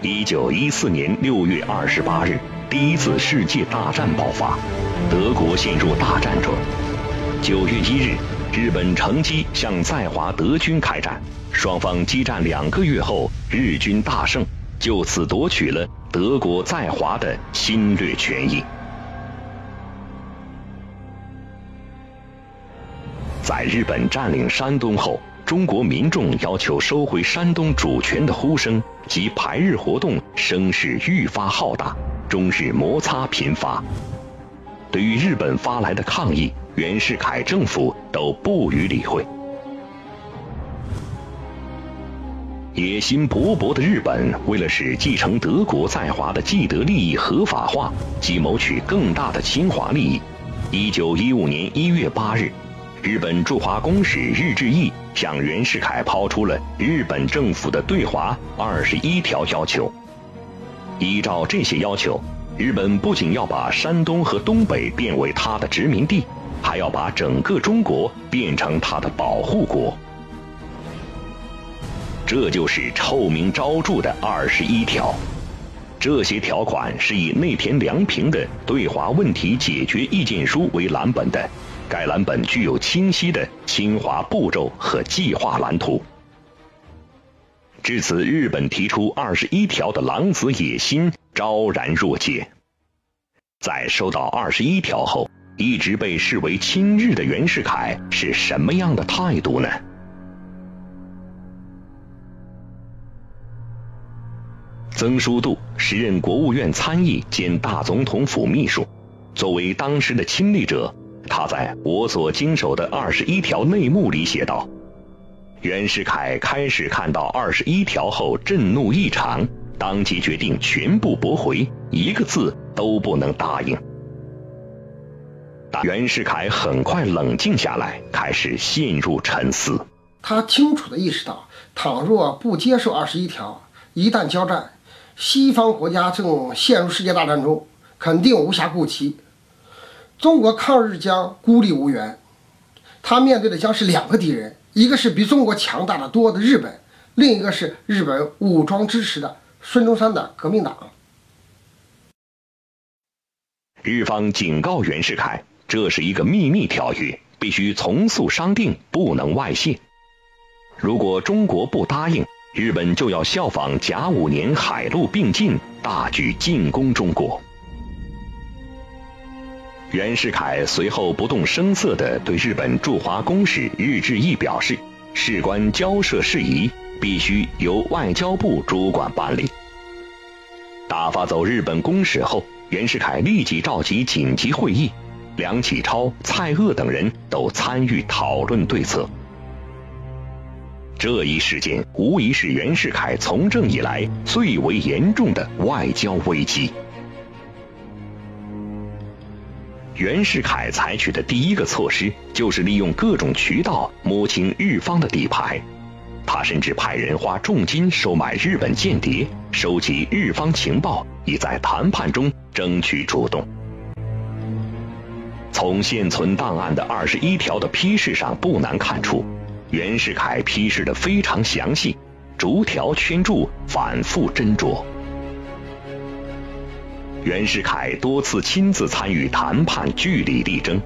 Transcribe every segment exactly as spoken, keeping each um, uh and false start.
一九一四年六月二十八日，第一次世界大战爆发，德国陷入大战中。九月一日，日本乘机向在华德军开战，双方激战两个月后，日军大胜，就此夺取了德国在华的侵略权益。在日本占领山东后，中国民众要求收回山东主权的呼声及排日活动声势愈发浩大，中日摩擦频发。对于日本发来的抗议，袁世凯政府都不予理会。野心勃勃的日本，为了使继承德国在华的既得利益合法化及谋取更大的侵华利益，一九一五年一月八日，日本驻华公使日志毅向袁世凯抛出了日本政府的对华二十一条要求。依照这些要求，日本不仅要把山东和东北变为他的殖民地，还要把整个中国变成他的保护国。这就是臭名昭著的二十一条。这些条款是以内田良平的《对华问题解决意见书》为蓝本的。该蓝本具有清晰的侵华步骤和计划蓝图。至此，日本提出二十一条的狼子野心昭然若揭。在收到二十一条后，一直被视为亲日的袁世凯是什么样的态度呢？曾书度时任国务院参议兼大总统府秘书，作为当时的亲历者，他在我所经手的二十一条内幕里写道：袁世凯开始看到二十一条后震怒异常，当即决定全部驳回，一个字都不能答应。但袁世凯很快冷静下来，开始陷入沉思。他清楚地意识到，倘若不接受二十一条，一旦交战，西方国家正陷入世界大战中，肯定无暇顾及。中国抗日将孤立无援，他面对的将是两个敌人，一个是比中国强大的多的日本，另一个是日本武装支持的孙中山的革命党。日方警告袁世凯，这是一个秘密条约，必须从速商定，不能外泄。如果中国不答应，日本就要效仿甲午年海陆并进，大举进攻中国。袁世凯随后不动声色地对日本驻华公使日志毅表示，事关交涉事宜，必须由外交部主管办理。打发走日本公使后，袁世凯立即召集紧急会议，梁启超、蔡锷等人都参与讨论对策。这一事件无疑是袁世凯从政以来最为严重的外交危机。袁世凯采取的第一个措施就是利用各种渠道摸清日方的底牌，他甚至派人花重金收买日本间谍，收集日方情报，以在谈判中争取主动。从现存档案的二十一条的批示上不难看出，袁世凯批示的非常详细，逐条圈注，反复斟酌。袁世凯多次亲自参与谈判，据理力争。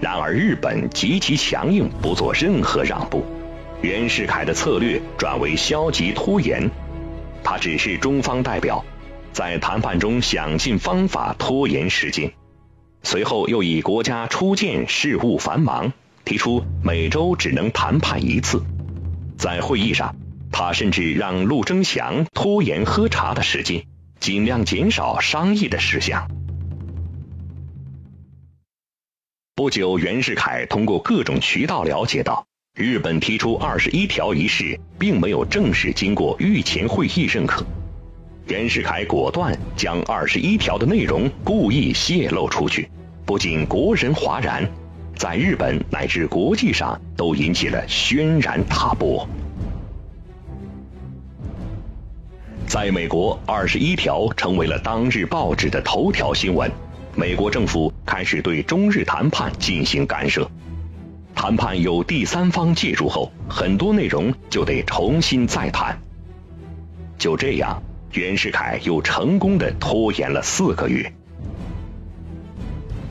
然而日本极其强硬，不做任何让步。袁世凯的策略转为消极拖延，他只是中方代表，在谈判中想尽方法拖延时间。随后又以国家初建事务繁忙，提出每周只能谈判一次。在会议上，他甚至让陆征祥拖延喝茶的时间，尽量减少商议的事项。不久，袁世凯通过各种渠道了解到，日本提出二十一条一事并没有正式经过御前会议认可。袁世凯果断将二十一条的内容故意泄露出去，不仅国人哗然，在日本乃至国际上都引起了轩然大波。在美国，二十一条成为了当日报纸的头条新闻。美国政府开始对中日谈判进行干涉，谈判有第三方介入后，很多内容就得重新再谈。就这样，袁世凯又成功的拖延了四个月。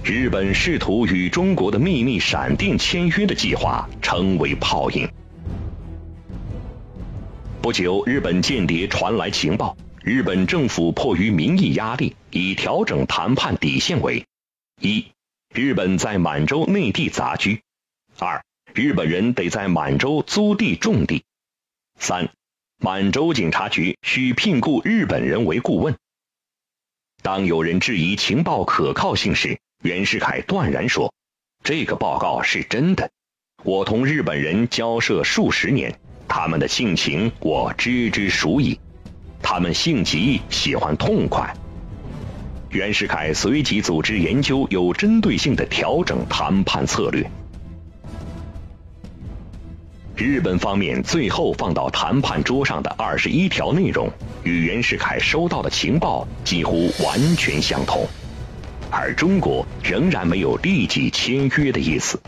日本试图与中国的秘密闪电签约的计划成为泡影。不久，日本间谍传来情报，日本政府迫于民意压力，以调整谈判底线为：一、日本在满洲内地杂居；二、日本人得在满洲租地种地；三、满洲警察局需聘雇日本人为顾问。当有人质疑情报可靠性时，袁世凯断然说：“这个报告是真的，我同日本人交涉数十年，他们的性情我知之熟矣，他们性急，喜欢痛快。”袁世凯随即组织研究有针对性的调整谈判策略。日本方面最后放到谈判桌上的二十一条内容，与袁世凯收到的情报几乎完全相同，而中国仍然没有立即签约的意思。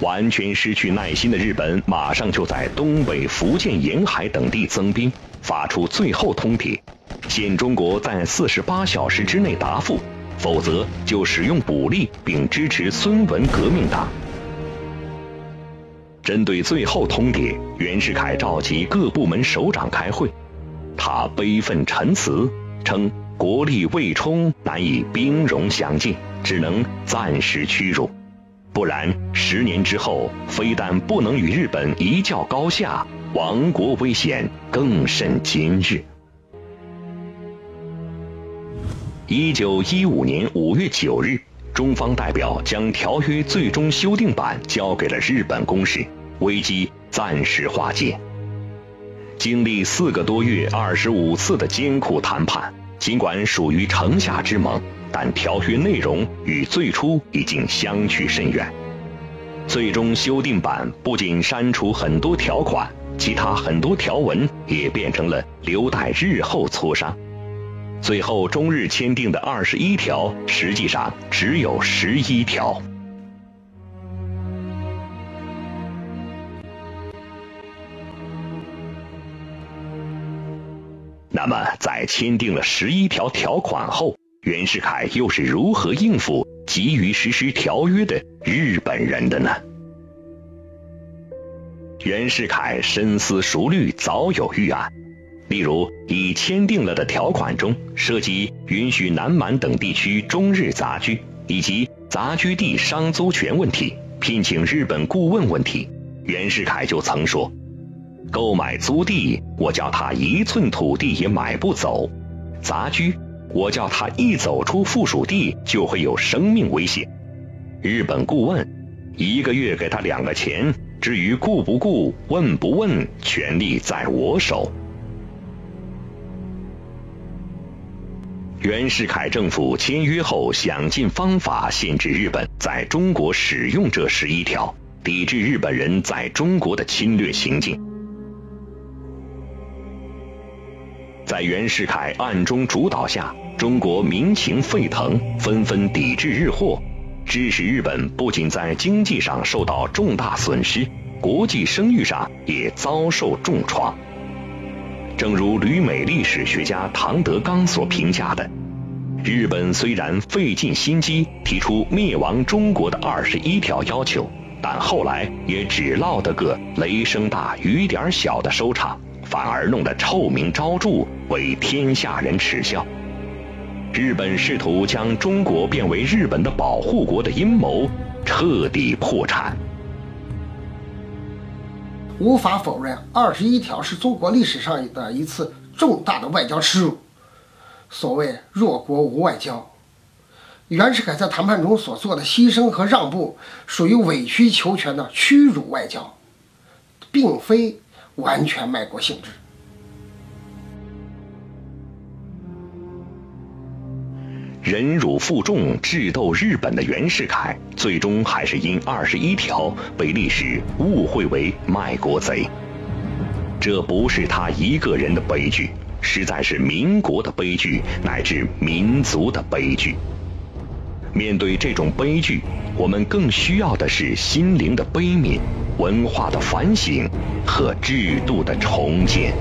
完全失去耐心的日本，马上就在东北、福建沿海等地增兵，发出最后通牒，限中国在四十八小时之内答复，否则就使用武力，并支持孙文革命党。针对最后通牒，袁世凯召集各部门首长开会，他悲愤陈词，称国力未充，难以兵戎相见，只能暂时屈辱，不然十年之后，非但不能与日本一较高下，亡国危险更甚今日。一九一五年五月九日。中方代表将条约最终修订版交给了日本公使，危机暂时化解。经历四个多月、二十五次的艰苦谈判，尽管属于城下之盟，但条约内容与最初已经相去甚远。最终修订版不仅删除很多条款，其他很多条文也变成了留待日后磋商。最后中日签订的二十一条实际上只有十一条。那么在签订了十一条条款后，袁世凯又是如何应付急于实施条约的日本人的呢？袁世凯深思熟虑，早有预案。例如，已签订了的条款中涉及允许南满等地区中日杂居，以及杂居地商租权问题、聘请日本顾问问题。袁世凯就曾说：“购买租地，我叫他一寸土地也买不走；杂居，我叫他一走出附属地就会有生命危险；日本顾问，一个月给他两个钱，至于顾不顾、问不问，权力在我手。”袁世凯政府签约后，想尽方法限制日本在中国使用这十一条，抵制日本人在中国的侵略行径。在袁世凯暗中主导下，中国民情沸腾，纷纷抵制日货，致使日本不仅在经济上受到重大损失，国际声誉上也遭受重创。正如旅美历史学家唐德刚所评价的，日本虽然费尽心机提出灭亡中国的二十一条要求，但后来也只落得个雷声大雨点小的收场，反而弄得臭名昭著，为天下人耻笑。日本试图将中国变为日本的保护国的阴谋彻底破产。无法否认，二十一条是中国历史上的一次重大的外交耻辱。所谓弱国无外交，袁世凯在谈判中所做的牺牲和让步，属于委曲求全的屈辱外交，并非完全卖国性质。忍辱负重、智斗日本的袁世凯，最终还是因二十一条被历史误会为卖国贼。这不是他一个人的悲剧，实在是民国的悲剧，乃至民族的悲剧。面对这种悲剧，我们更需要的是心灵的悲悯、文化的反省和制度的重建。